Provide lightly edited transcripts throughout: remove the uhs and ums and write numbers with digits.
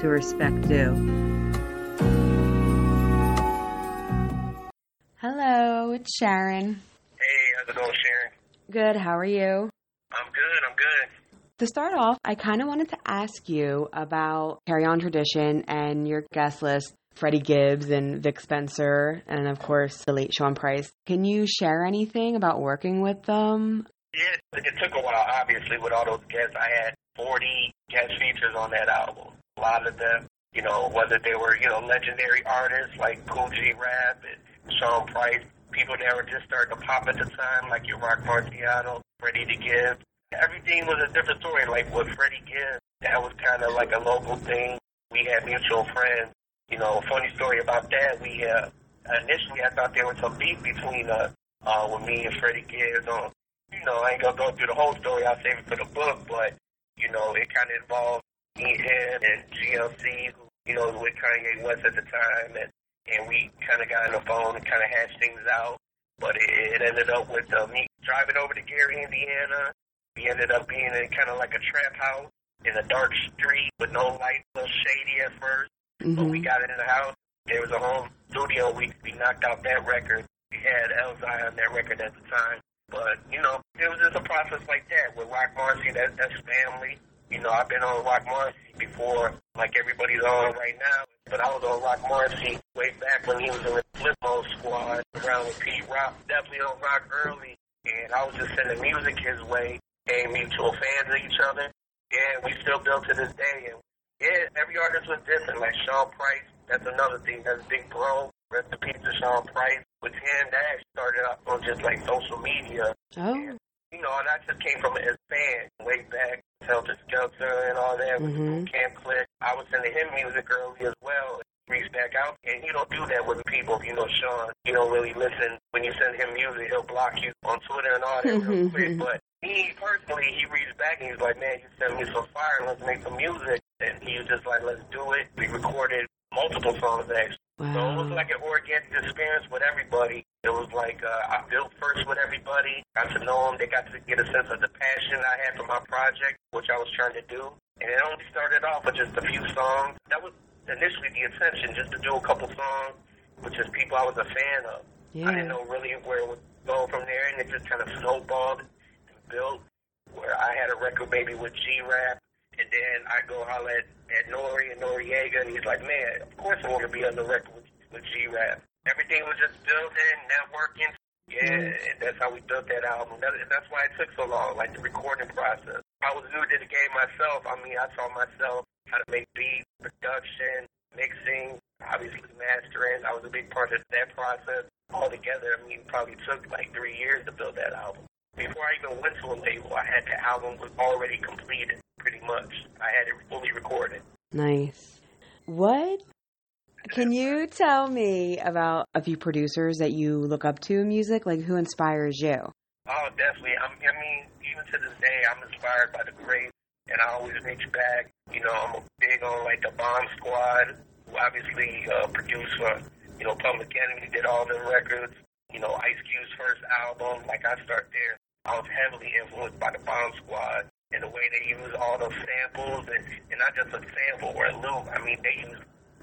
to respect due. Hello, it's Sharon. Hey, how's it going, Sharon? Good, how are you? I'm good. To start off, I kind of wanted to ask you about Carry On Tradition and your guest list, Freddie Gibbs and Vic Spencer, and of course, the late Sean Price. Can you share anything about working with them? Yeah, it took a while, obviously, with all those guests. I had 40 guest features on that album. A lot of them, you know, whether they were, you know, legendary artists like Cool G Rap and Sean Price, people that were just starting to pop at the time, like Your Rock Marciano, Freddie Gibbs. Everything was a different story. Like with Freddie Gibbs, that was kind of like a local thing. We had mutual friends. You know, funny story about that, we initially I thought there was some beef between with me and Freddie Gibbs on. You know, I ain't going to go through the whole story. I'll save it for the book, but, you know, it kind of involved Mayhem and GLC, who, you know, with Kanye West at the time, and we kind of got on the phone and kind of hashed things out, but it ended up with me driving over to Gary, Indiana. We ended up being in kind of like a trap house in a dark street with no lights, a little shady at first, but we got in the house. There was a home studio. We knocked out that record. We had Elzhi on that record at the time. But, you know, it was just a process like that. With Roc Marci, that's family. You know, I've been on Roc Marci before, like everybody's on right now. But I was on Roc Marci way back when he was in the Flipmode Squad, around with Pete Rock. Definitely on Rock early. And I was just sending music his way, and mutual fans of each other. And we still built to this day. And, yeah, every artist was different. Like Sean Price, that's another thing. That's Big Bro. Rest in peace to Sean Price. With him, that actually started off on just like social media. Oh. And, you know, and I just came from his band way back, Shelter, Shelter, and all that, with Camp Click. I was sending him music early as well. He reached back out, and he don't do that with people. You know, Sean, he don't really listen. When you send him music, he'll block you on Twitter and all that real quick. But he personally, he reached back, and he's like, man, you sent me some fire, let's make some music. And he was just like, let's do it. We recorded multiple songs, actually. Wow. So it was like an organic experience with everybody. It was like I built first with everybody, got to know them. They got to get a sense of the passion I had for my project, which I was trying to do. And it only started off with just a few songs. That was initially the intention, just to do a couple songs, which is people I was a fan of. Yeah. I didn't know really where it would go from there, and it just kind of snowballed and built, where I had a record maybe with G-Rap. And then I go holler at Nori and Noriega, and he's like, man, of course I want to be on the record with G-Rap. Everything was just building, networking. Yeah, and that's how we built that album. That's why it took so long, like the recording process. I was new to the game myself. I mean, I taught myself how to make beats, production, mixing, obviously mastering. I was a big part of that process altogether. I mean, it probably took like 3 years to build that album. Before I even went to a label, I had the album was already completed, pretty much. I had it fully recorded. Nice. What can you tell me about a few producers that you look up to in music? Like, who inspires you? Oh, definitely. I mean, even to this day, I'm inspired by the greats, and I always reach back. You know, I'm big on, like, the Bomb Squad, who obviously produced for, you know, Public Enemy, did all the records. You know, Ice Cube's first album, like, I start there. I was heavily influenced by the Bomb Squad and the way they use all the samples, and not just a sample or a loop. I mean,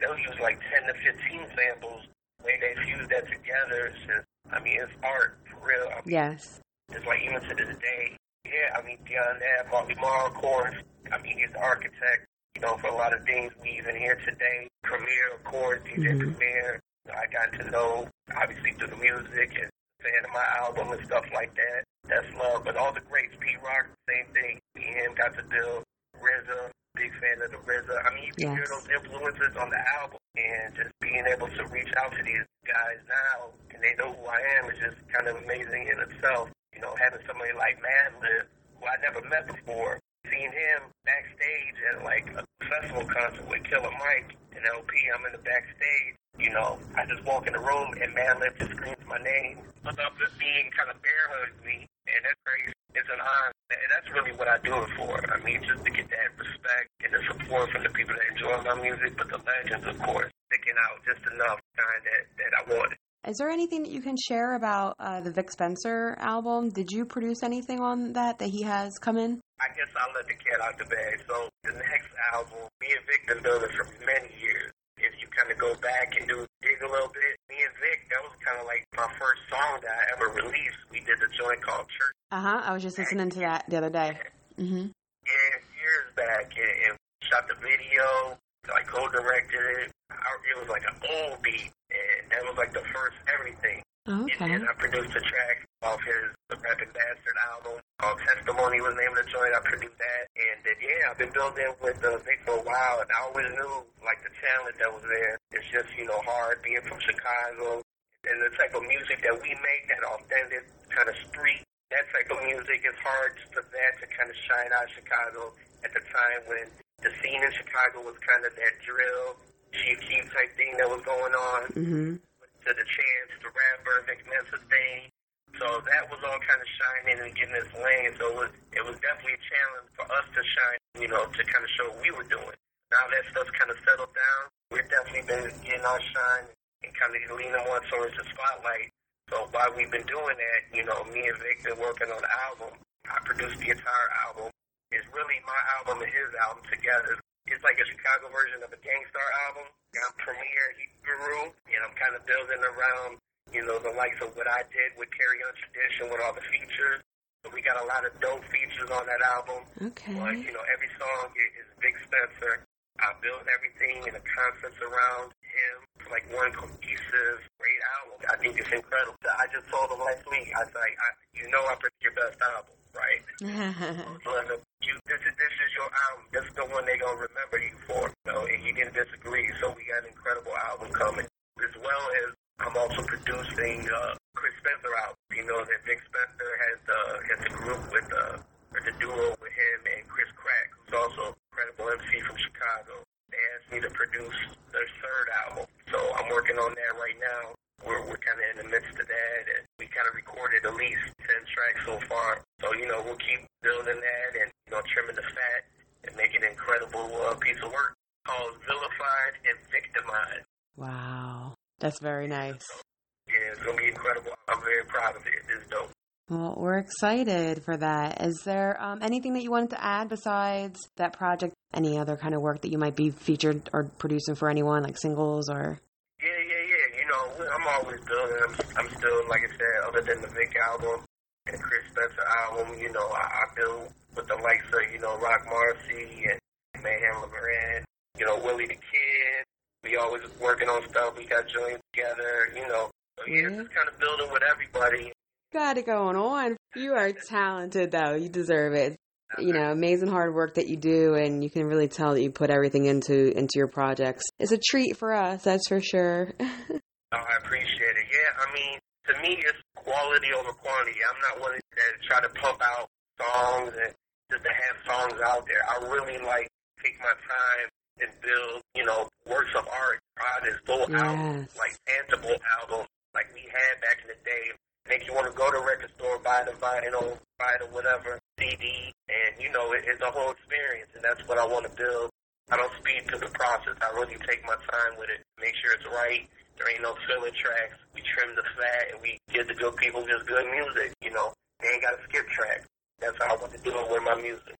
they'll use like 10 to 15 samples. The way they fuse that together, it's just, I mean, it's art, for real. I mean, yes. It's like even to this day. Yeah, I mean, beyond that, Bobby Marr, of course. I mean, he's the architect, you know, for a lot of things we even hear today. Premier, of course, DJ Premier. I got to know, obviously, through the music and fan of my album and stuff like that. That's love. But all the greats, Pete Rock, same thing. Me and him got to build. RZA, big fan of the RZA. I mean, you can hear those influences on the album. And just being able to reach out to these guys now, and they know who I am, is just kind of amazing in itself. You know, having somebody like Madlib, who I never met before, seeing him backstage at, like, a festival concert with Killer Mike and LP. I'm in the backstage. You know, I just walk in the room, and Madlib just screams my name. Look up at me and kind of bear hugs me. And that's crazy. It's an honor. And that's really what I do it for. I mean, just to get that respect and the support from the people that enjoy my music, but the legends, of course, sticking out just enough time that I wanted. Is there anything that you can share about the Vic Spencer album? Did you produce anything on that he has come in? I guess I'll let the cat out the bag. So the next album, me and Vic been building for many years. If you kind of go back and dig a little bit, me and Vic, that was kind of like my first song that I ever released. We did a joint called Church. I was just listening to that the other day. Mm-hmm. Yeah, years back, and shot the video, like co-directed it. It was like an old beat, and that was like the first everything. Okay. And then I produced a track off the Rappin' Bastard album called Testimony was named the joint. I produced that. And then, yeah, I've been building with Vic for a while, and I always knew, like, the talent that was there. It's just, you know, hard being from Chicago and the type of music that we make, that authentic kind of street, that type of music, it's hard for that to kind of shine out of Chicago at the time when the scene in Chicago was kind of that drill, G-Q type thing that was going on. Mm-hmm. To the Chance, the rapper, Vic Mensa thing. So that was all kind of shining and getting this lane. So it was definitely a challenge for us to shine, you know, to kind of show what we were doing. Now that stuff's kind of settled down, we've definitely been getting our shine and kind of leaning more towards the spotlight. So while we've been doing that, you know, me and Vic been working on the album. I produced the entire album. It's really my album and his album together. It's like a Chicago version of a Gang Starr album. I'm Premier, he Guru, and I'm kind of building around, you know, the likes of what I did with Carry On Tradition with all the features. So we got a lot of dope features on that album. Okay. But, you know, every song is Vic Spencer. I built everything and the concepts around him for like one cohesive, great album. I think it's incredible. I just told him last week, I was like, you know, I picked your best album, right? This is your album. This is the one they're going to remember you for. So, and he didn't disagree, so we got an incredible album coming. As well as I'm also producing Chris Spencer album. You know that Vic Spencer has the group with or the duo with him and Chris Crack, who's also an incredible MC from Chicago. They asked me to produce their third album, so I'm working on that right now. We're kind of in the midst of that, and we kind of recorded at least 10 tracks so far. So, you know, we'll keep building that and, you know, trimming the fat and making an incredible piece of work called Vilified and Victimized. Wow. That's very nice. So, yeah, it's going to be incredible. I'm very proud of it. It's dope. Well, we're excited for that. Is there anything that you wanted to add besides that project? Any other kind of work that you might be featured or producing for anyone, like singles or... I'm always building. I'm still, like I said, other than the Vic album and Chris Spencer album, you know, I build with the likes of, you know, Roc Marci and Mayhem LeBron, you know, Willie the Kid. We always working on stuff. We got joined together, you know. So, yeah, just kind of building with everybody. Got it going on. You are talented, though. You deserve it. You know, amazing hard work that you do, and you can really tell that you put everything into your projects. It's a treat for us, that's for sure. Oh, I appreciate it. Yeah, I mean, to me, it's quality over quantity. I'm not one that try to pump out songs and just to have songs out there. I really like take my time and build, you know, works of art, artists, full albums, like tangible albums, like we had back in the day. Make you want to go to a record store, buy the vinyl, buy the whatever CD, and you know, it's a whole experience, and that's what I want to build. I don't speed through the process. I really take my time with it, make sure it's right. There ain't no filler tracks. We trim the fat and we give the good people just good music, you know. They ain't got to skip tracks. That's how I want to do it with my music.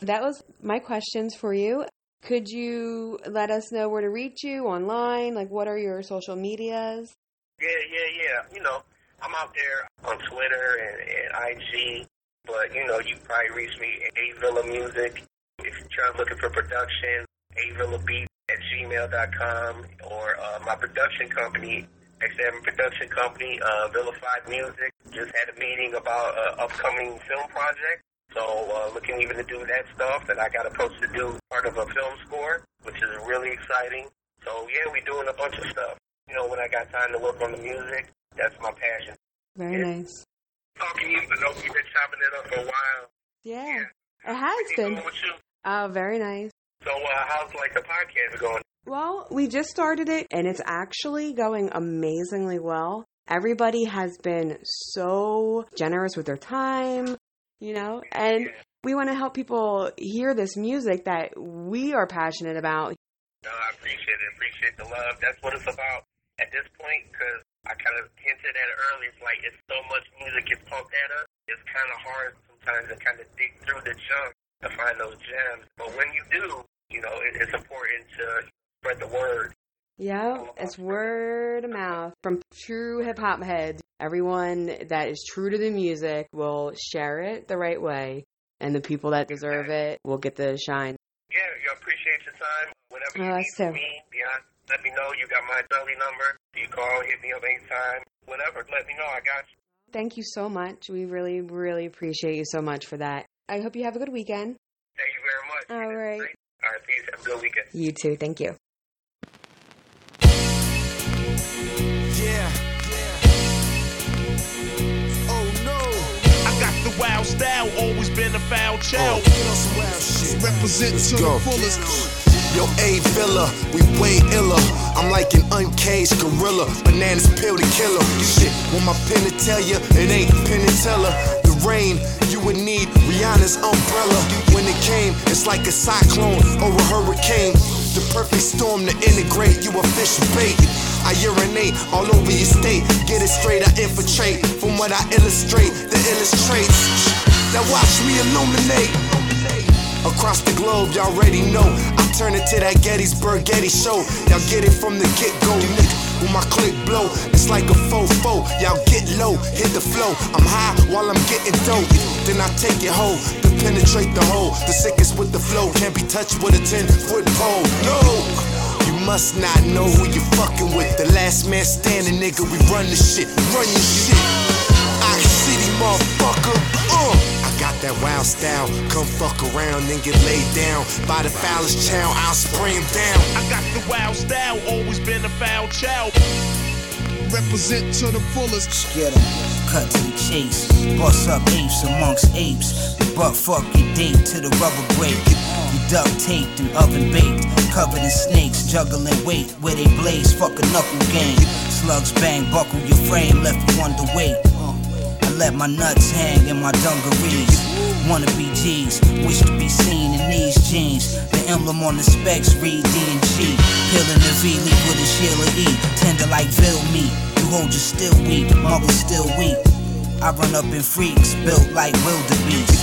That was my questions for you. Could you let us know where to reach you online? Like, what are your social medias? Yeah. You know, I'm out there on Twitter and IG, but, you know, you can probably reach me at A Villa Music. If you're looking for production, A Villa Beat at gmail.com, or my production company, XM Production Company, Vilified Music. Just had a meeting about an upcoming film project, so looking even to do that stuff that I got approached to do part of a film score, which is really exciting. So, yeah, we're doing a bunch of stuff. You know, when I got time to work on the music, that's my passion. Very nice. Talking to you, but we've been chopping it up for a while. Yeah. It has been. Oh, very nice. So how's like the podcast going? Well, we just started it, and it's actually going amazingly well. Everybody has been so generous with their time, you know, and we want to help people hear this music that we are passionate about. No, I appreciate it. Appreciate the love. That's what it's about at this point, because I kind of hinted at it earlier. It's like it's so much music gets pumped at us. It's kind of hard sometimes to kind of dig through the junk to find those gems. But when you do, you know, it's important to spread the word. Yeah, it's word of mouth from true hip-hop heads. Everyone that is true to the music will share it the right way, and the people that deserve it will get the shine. Yeah, I appreciate your time. Whatever you need from me, beyond, let me know. You got my dummy number. You call, hit me up anytime. Whatever, let me know. I got you. Thank you so much. We really, really appreciate you so much for that. I hope you have a good weekend. Thank you very much. All right. All right, peace. Have a good weekend. You too. Thank you. Wild style, always been a foul child. Represent to the fullest. Yo, A Villa, we way iller. I'm like an uncaged gorilla. Bananas pill to kill 'em. Shit, when my pen to tell ya, it ain't pen to tell her. The rain, you would need Rihanna's umbrella. When it came, it's like a cyclone or a hurricane. The perfect storm to integrate, you a fish bait. I urinate all over your state. Get it straight, I infiltrate. From what I illustrate, the illustrates. Now watch me illuminate. Across the globe, y'all already know. I turn it to that Gettysburg Getty show. Y'all get it from the get-go, nigga. When my click blow, it's like a fofo. Y'all get low, hit the flow. I'm high while I'm getting dope. Then I take it whole, to penetrate the hole. The sickest with the flow, can't be touched with a 10-foot pole. No! Must not know who you fucking with. The last man standing, nigga, we run the shit. Run your shit. I city motherfucker. I got that wild style. Come fuck around and get laid down by the foulest child. I'll spray him down. I got the wild style. Always been a foul child. Represent to the fullest. Get 'em, cut to the chase. Bust up apes amongst apes. Butt fuck your date to the rubber break. Duct taped and oven baked, covered in snakes, juggling weight where they blaze, fuck a knuckle game. Slugs bang, buckle your frame, left you underweight. I let my nuts hang in my dungarees. Wanna be G's, wish to be seen in these jeans. The emblem on the specs read D&G. Peeling the V, leap with a Sheila E. Tender like veal meat, you hold your still weak, mother still weak. I run up in freaks, built like wildebeest.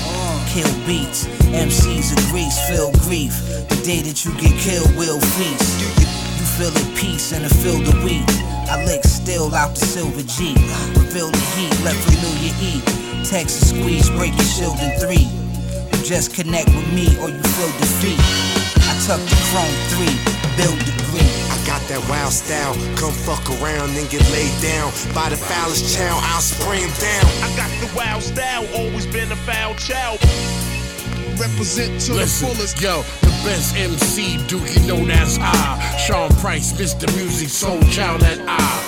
Kill beats, MCs of Greece feel grief. The day that you get killed will feast. You feel at peace in a field of wheat. I lick still out the silver G. Reveal the heat, let familiar eat. Texas squeeze, break your shield in three. You just connect with me or you feel defeat. I tuck the chrome three, build the green. Got that wild style, come fuck around and get laid down by the foulest child, I'll spray him down. I got the wild style, always been a foul child. Represent to the fullest. Yo, the best MC, Duke, you know that's I. Sean Price, Mr. Music, Soul Child, that I.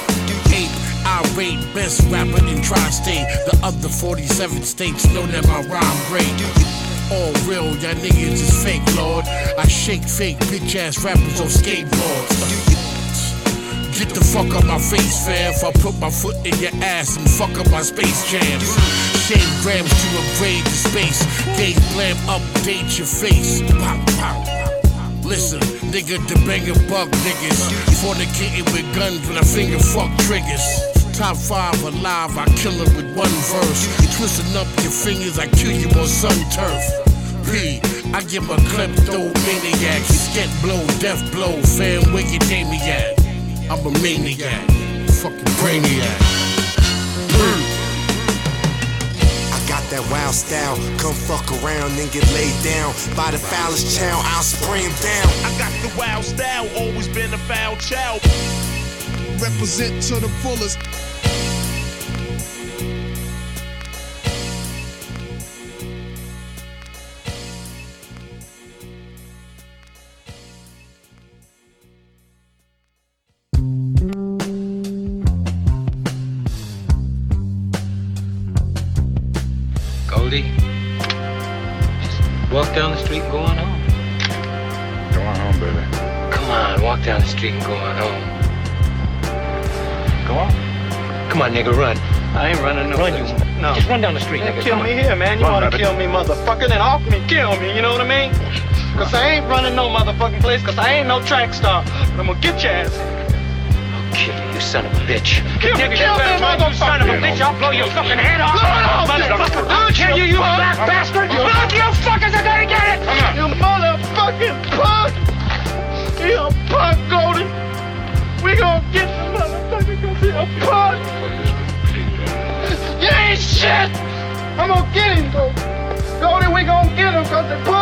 I rate best rapper in tri-state. The other 47 states know that my rhyme great. All real, y'all niggas is fake, Lord. I shake fake bitch-ass rappers on skateboards. Get the fuck out my face, fam. If I put my foot in your ass and fuck up my space jams. Shave grams to invade the space. Dave Blam, update your face. Pop, pop. Listen, nigga, the banger bug niggas. Fornicating with guns when I finger fuck triggers. Top 5 alive, I kill it with one verse. Twisting up your fingers, I kill you on sun turf. B, I give my klepto maniac. Sket blow, death blow, fam, wicked maniac. I'm a maniac, fucking brainiac. I got that wild style, come fuck around and get laid down. By the foulest child, I'll spray him down. I got the wild style, always been a foul child. Represent to the fullest. Goldie, just walk down the street and go on home. Go on home, baby. Come on, walk down the street and go on home. Go on. Come on, nigga, run. I ain't running no. Run, you. No. Just run down the street, nigga. Kill me here, man. You wanna kill me, motherfucker, then off me, kill me, you know what I mean? Cause I ain't running no motherfucking place, cause I ain't no track star. But I'm gonna get your ass. I'll kill you, you son of a bitch. Kill me, motherfucker. You son of a bitch, I'll blow your fucking head off. Motherfucker. I'll kill you, you black bastard. Look, you fuckers are gonna get it. You motherfucking punk. pot, Goldie. We gonna get this motherfucker gonna be a pot. You ain't shit. I'm gonna get him, Goldie. Goldie, we gonna get him because the pot.